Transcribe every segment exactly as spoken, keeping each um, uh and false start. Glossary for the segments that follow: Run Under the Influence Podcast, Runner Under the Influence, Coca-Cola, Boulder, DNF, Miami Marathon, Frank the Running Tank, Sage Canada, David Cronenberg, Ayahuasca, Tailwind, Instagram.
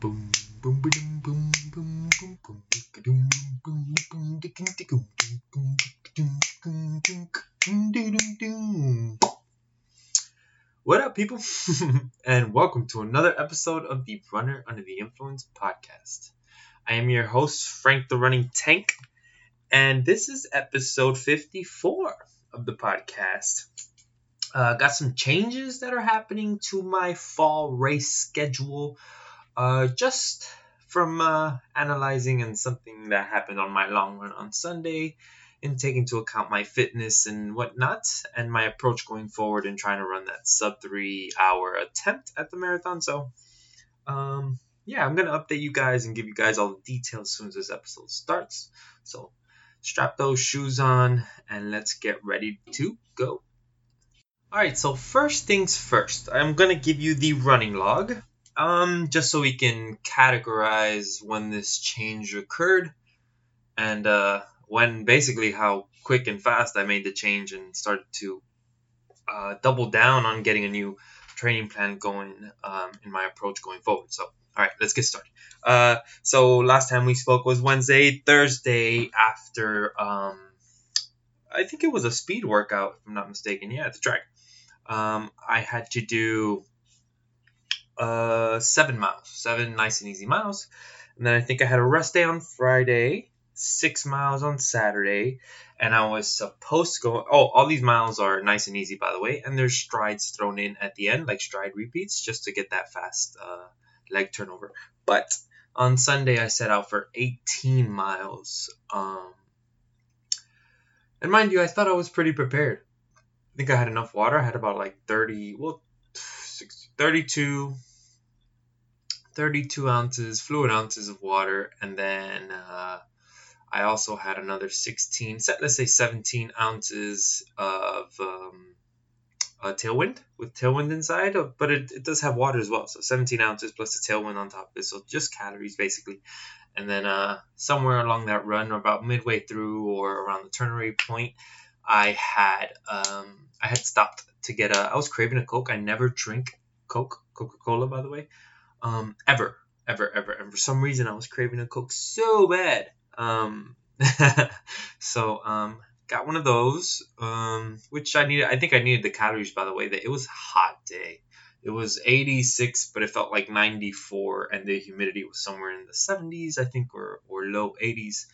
boom, boom, boom, boom, boom, boom, boom, boom, boom, boom, boom, boom, boom. What up, people? And welcome to another episode of the Runner Under the Influence Podcast. I am your host, Frank the Running Tank, and this is episode fifty-four of the podcast. Uh, got some changes that are happening to my fall race schedule. Uh, just from uh, analyzing and something that happened on my long run on Sunday, and taking into account my fitness and whatnot, and my approach going forward and trying to run that sub three hour attempt at the marathon. So, um, yeah, I'm gonna update you guys and give you guys all the details as soon as this episode starts. So, strap those shoes on and let's get ready to go. All right, so first things first, I'm going to give you the running log, um, just so we can categorize when this change occurred and uh, when basically how quick and fast I made the change and started to uh, double down on getting a new training plan going um, in my approach going forward. So, all right, let's get started. Uh, so last time we spoke was Wednesday, Thursday after, um, I think it was a speed workout, if I'm not mistaken, yeah, at the track. Um, I had to do uh, seven miles, seven nice and easy miles. And then I think I had a rest day on Friday, six miles on Saturday. And I was supposed to go, oh, all these miles are nice and easy, by the way. And there's strides thrown in at the end, like stride repeats, just to get that fast uh, leg turnover. But on Sunday, I set out for eighteen miles. Um, and mind you, I thought I was pretty prepared. I think I had enough water. I had about like thirty, well, sixty, thirty-two, thirty-two ounces, fluid ounces of water. And then uh, I also had another sixteen, let's say seventeen ounces of um, uh, Tailwind, with Tailwind inside. But it, it does have water as well. So seventeen ounces plus the Tailwind on top of it. So just calories, basically. And then uh, somewhere along that run, or about midway through or around the ternary point, I had um, I had stopped to get a – I was craving a Coke. I never drink Coke, Coca-Cola, by the way, um, ever, ever, ever. And for some reason, I was craving a Coke so bad. Um, so um, got one of those, um, which I needed – I think I needed the calories, by the way. That it was a hot day. It was eighty-six, but it felt like ninety-four, and the humidity was somewhere in the seventies, I think, or, or low eighties.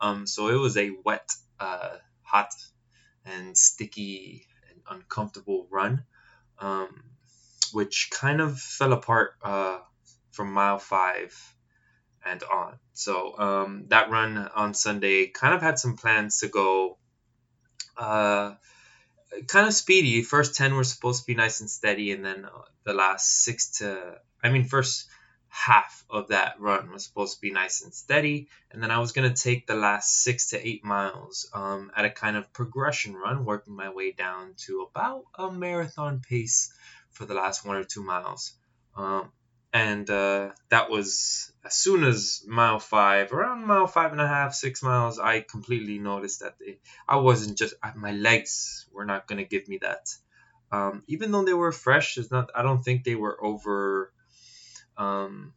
Um, so it was a wet, uh, hot, and sticky, and uncomfortable run, um, which kind of fell apart uh, from mile five and on. So um, that run on Sunday kind of had some plans to go uh, – kind of speedy. First ten were supposed to be nice and steady, and then the last six to I mean first half of that run was supposed to be nice and steady, and then I was going to take the last six to eight miles um, at a kind of progression run, working my way down to about a marathon pace for the last one or two miles. Um, and uh, that was as soon as mile five, around mile five and a half, six miles, I completely noticed that it, I wasn't just, I, my legs were not going to give me that. Um, even though they were fresh, it's not, I don't think they were over, um,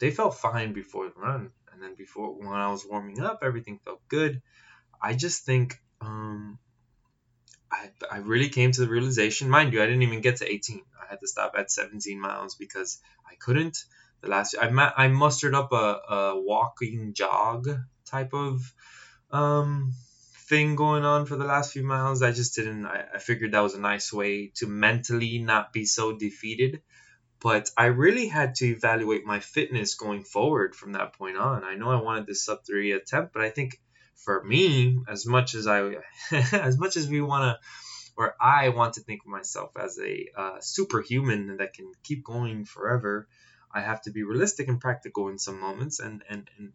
they felt fine before the run. And then before, when I was warming up, everything felt good. I just think um, I, I really came to the realization, mind you, I didn't even get to eighteen. I had to stop at seventeen miles because I couldn't. The last I ma- I mustered up a, a walking jog type of um, thing going on for the last few miles. I just didn't. I, I figured that was a nice way to mentally not be so defeated. But I really had to evaluate my fitness going forward from that point on. I know I wanted this sub three attempt, but I think for me, as much as I, as much as we want to. Or I want to think of myself as a uh, superhuman that can keep going forever. I have to be realistic and practical in some moments. And, and, and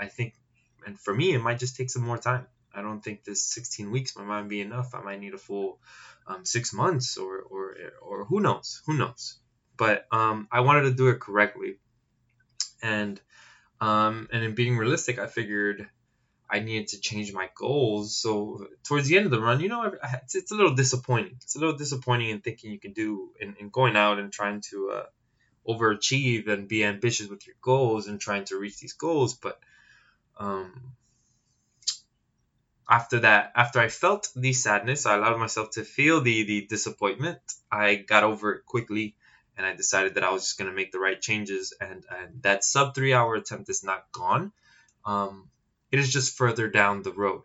I think, and for me, it might just take some more time. I don't think this sixteen weeks might be enough. I might need a full um, six months or, or, or who knows, who knows. But um, I wanted to do it correctly. And, um, and in being realistic, I figured I needed to change my goals. So towards the end of the run, you know, it's, it's a little disappointing. It's a little disappointing in thinking you can do and, and going out and trying to uh, overachieve and be ambitious with your goals and trying to reach these goals. But um, after that, after I felt the sadness, I allowed myself to feel the, the disappointment. I got over it quickly, and I decided that I was just going to make the right changes. And, and that sub three hour attempt is not gone. Um, it is just further down the road.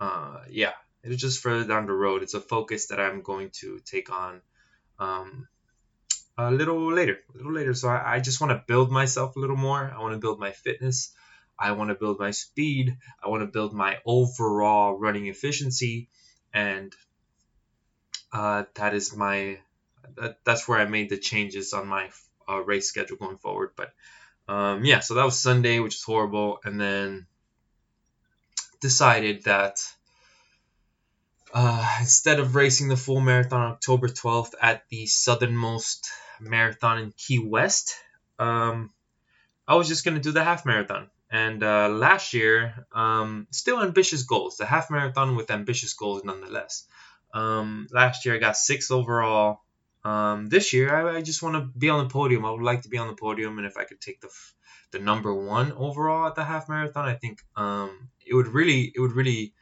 Uh, yeah, it is just further down the road. It's a focus that I'm going to take on um, a little later, a little later. So I, I just want to build myself a little more. I want to build my fitness. I want to build my speed. I want to build my overall running efficiency. And uh, that is my, that, that's where I made the changes on my uh, race schedule going forward. But um, yeah, so that was Sunday, which is horrible. And then decided that uh, instead of racing the full marathon on October twelfth at the southernmost marathon in Key West, um, I was just going to do the half marathon. And uh, last year, um, still ambitious goals. The half marathon with ambitious goals nonetheless. Um, last year, I got sixth overall. Um, this year, I, I just want to be on the podium. I would like to be on the podium. And if I could take the the number one overall at the half marathon, I think um, it would really it would really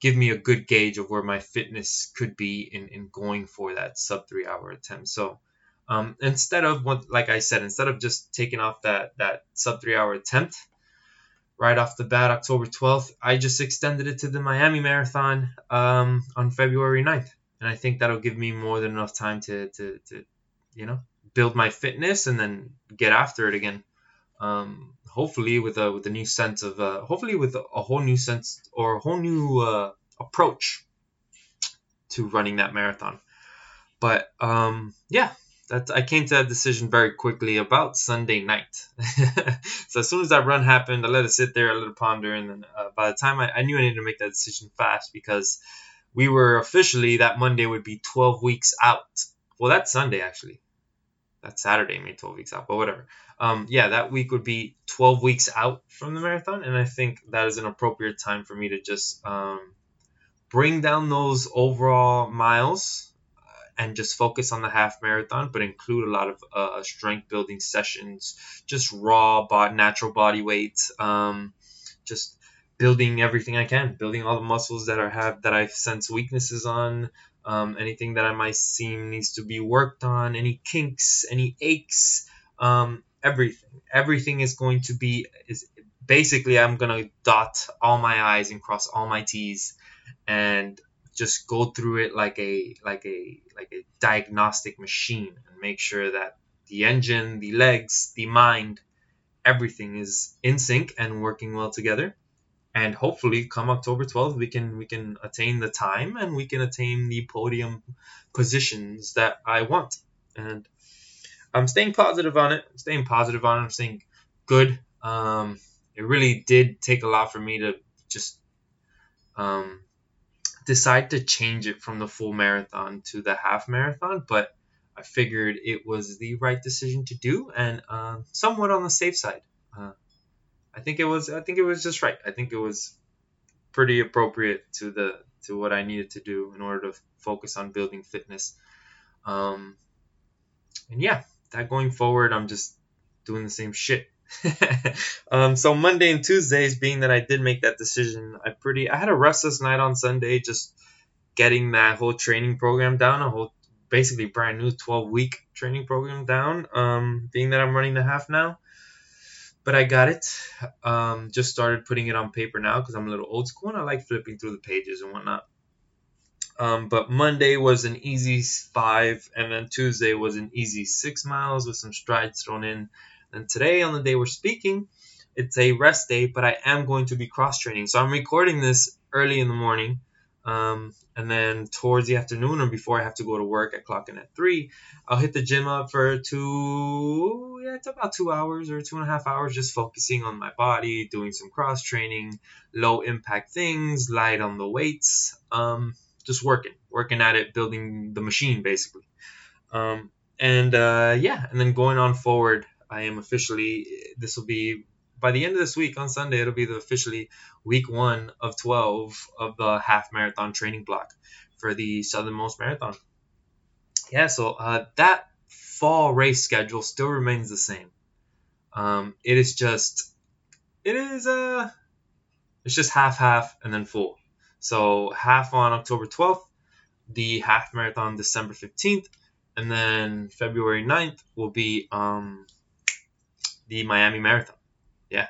give me a good gauge of where my fitness could be in, in going for that sub three hour attempt. So um, instead of, like I said, instead of just taking off that, that sub three hour attempt, right off the bat, October twelfth, I just extended it to the Miami Marathon um, on February ninth. And I think that'll give me more than enough time to, to, to you know, build my fitness and then get after it again. Um, hopefully with a, with a new sense of, uh, hopefully with a, a whole new sense or a whole new uh, approach to running that marathon. But um, yeah. That I came to that decision very quickly about Sunday night. So as soon as that run happened, I let it sit there, I let it ponder. And then uh, by the time I, I knew I needed to make that decision fast, because we were officially, that Monday would be twelve weeks out. Well, that's Sunday, actually. That's Saturday, made twelve weeks out, but whatever. Um, yeah, that week would be twelve weeks out from the marathon. And I think that is an appropriate time for me to just um, bring down those overall miles and just focus on the half marathon, but include a lot of uh, strength building sessions, just raw, bod, natural body weight, um, just building everything I can, building all the muscles that I have that I sense weaknesses on, um, anything that I might seem needs to be worked on, any kinks, any aches, um, everything. Everything is going to be is basically I'm gonna dot all my I's and cross all my T's, and just go through it like a like a like a diagnostic machine and make sure that the engine, the legs, the mind, everything is in sync and working well together. And hopefully come October twelfth we can we can attain the time and we can attain the podium positions that I want. And I'm staying positive on it. I'm staying positive on it. I'm staying good. Um, it really did take a lot for me to just um decide to change it from the full marathon to the half marathon, but I figured it was the right decision to do, and um, somewhat on the safe side. Uh, I think it was. I think it was just right. I think it was pretty appropriate to the to what I needed to do in order to focus on building fitness. Um, and yeah, that going forward, I'm just doing the same shit. um, so Monday and Tuesdays, being that I did make that decision, I pretty I had a restless night on Sunday, just getting that whole training program down, a whole basically brand new twelve week training program down. Um, being that I'm running the half now, but I got it. Um, just started putting it on paper now because I'm a little old school and I like flipping through the pages and whatnot. Um, but Monday was an easy five, and then Tuesday was an easy six miles with some strides thrown in. And today, on the day we're speaking, it's a rest day, but I am going to be cross-training. So I'm recording this early in the morning, um, and then towards the afternoon or before I have to go to work, I clock in at three. I'll hit the gym up for two, yeah, it's about two hours or two and a half hours just focusing on my body, doing some cross-training, low-impact things, light on the weights, um, just working, working at it, building the machine, basically. Um, and, uh, yeah, and then going on forward, I am officially, this will be, by the end of this week, on Sunday, it'll be the officially week one of twelve of the half marathon training block for the Southernmost Marathon. Yeah, so uh, that fall race schedule still remains the same. Um, it is just, it is, uh, it's just half, half, and then full. So half on October twelfth, the half marathon December fifteenth, and then February ninth will be um, the Miami Marathon. Yeah.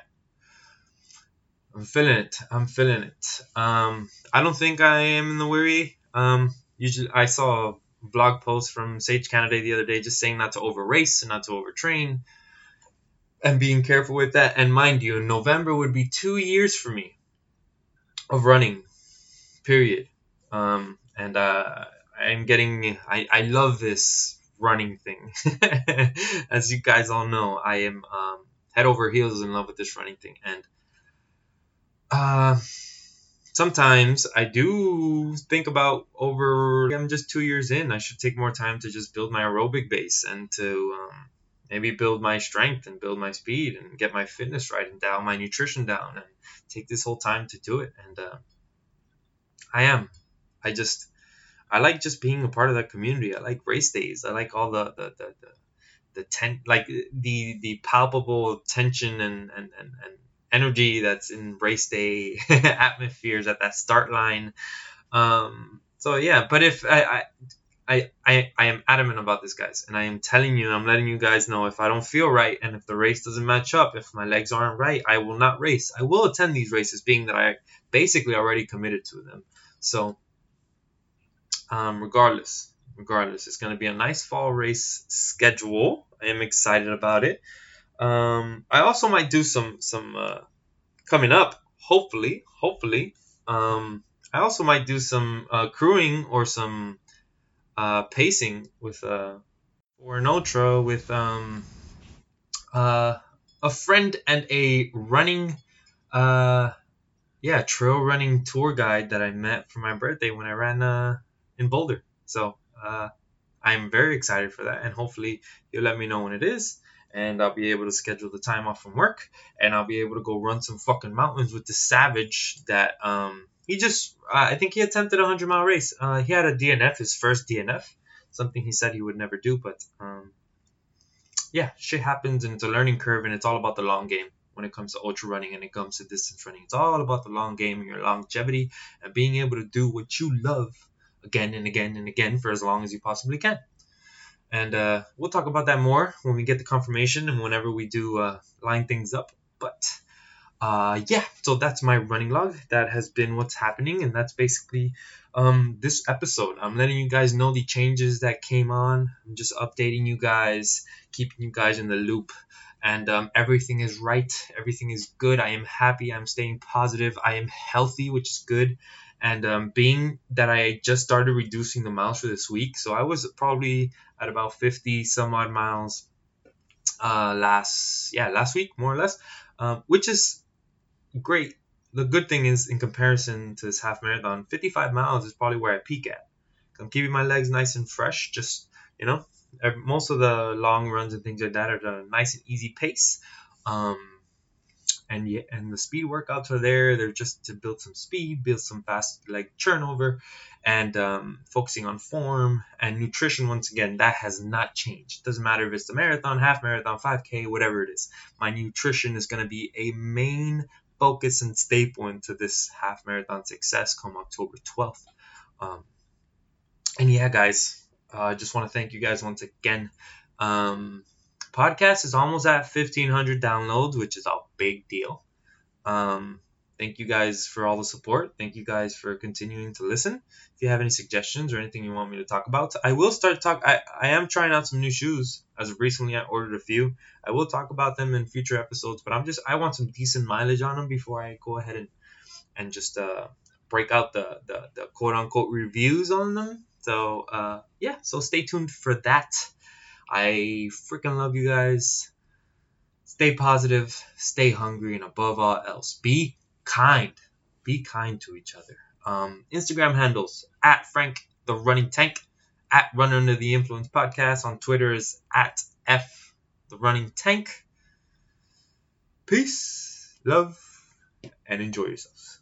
I'm feeling it. I'm feeling it. Um, I don't think I am in the weary. Um, usually I saw a blog post from Sage Canada the other day just saying not to over race and not to overtrain and being careful with that. And mind you, November would be two years for me of running, period. Um, and uh, I'm getting I, – I love this running thing. As you guys all know, I am um, head over heels in love with this running thing. And Uh, sometimes I do think about over, I'm just two years in, I should take more time to just build my aerobic base and to um, maybe build my strength and build my speed and get my fitness right and down, my nutrition down, and take this whole time to do it. And uh, I am, I just, I like just being a part of that community. I like race days. I like all the, the, the, the, the ten, like the, the palpable tension and, and, and, and energy that's in race day atmospheres at that start line. Um, so yeah, but if I, I, I, I am adamant about this, guys, and I am telling you, I'm letting you guys know, if I don't feel right and if the race doesn't match up, if my legs aren't right, I will not race. I will attend these races, being that I basically already committed to them. So, um, regardless, regardless, it's going to be a nice fall race schedule. I am excited about it. Um, I also might do some, some, uh, coming up, hopefully, hopefully, um, I also might do some, uh, crewing or some, uh, pacing with, uh, or an ultra with, um, uh, a friend and a running, uh, yeah, trail running tour guide that I met for my birthday when I ran, uh, in Boulder. So, uh, I'm very excited for that, and hopefully you'll let me know when it is. And I'll be able to schedule the time off from work, and I'll be able to go run some fucking mountains with this savage that um he just uh, I think he attempted a hundred mile race. Uh, he had a D N F, his first D N F, something he said he would never do. But um, yeah, shit happens, and it's a learning curve, and it's all about the long game when it comes to ultra running and it comes to distance running. It's all about the long game and your longevity and being able to do what you love again and again and again for as long as you possibly can. And uh, we'll talk about that more when we get the confirmation and whenever we do uh, line things up. But uh, yeah, so that's my running log. That has been what's happening. And that's basically um, this episode. I'm letting you guys know the changes that came on. I'm just updating you guys, keeping you guys in the loop. And um, everything is right. Everything is good. I am happy. I'm staying positive. I am healthy, which is good. And um, being that I just started reducing the miles for this week, so I was probably at about fifty some odd miles uh, last yeah last week, more or less, uh, which is great. The good thing is, in comparison to this half marathon, fifty-five miles is probably where I peak at. I'm keeping my legs nice and fresh. Just, you know, most of the long runs and things like that are at a nice and easy pace. Um, And yeah, and the speed workouts are there. They're just to build some speed, build some fast leg turnover, and um, focusing on form and nutrition. Once again, that has not changed. Doesn't matter if it's the marathon, half marathon, five K, whatever it is. My nutrition is going to be a main focus and staple into this half marathon success come October twelfth. Um, and yeah, guys, I uh, just want to thank you guys once again. Um, Podcast is almost at fifteen hundred downloads, which is a big deal. Um, thank you guys for all the support. Thank you guys for continuing to listen. If you have any suggestions or anything you want me to talk about, I will start talk. I, I am trying out some new shoes. As of recently, I ordered a few. I will talk about them in future episodes, but I'm just I want some decent mileage on them before I go ahead and and just uh, break out the, the the quote unquote reviews on them. So uh, yeah, so stay tuned for that. I freaking love you guys. Stay positive, stay hungry, and above all else, be kind. Be kind to each other. Um, Instagram handles, at Frank the Running Tank, at Run Under the Influence Podcast. On Twitter is at F the Running Tank. Peace, love, and enjoy yourselves.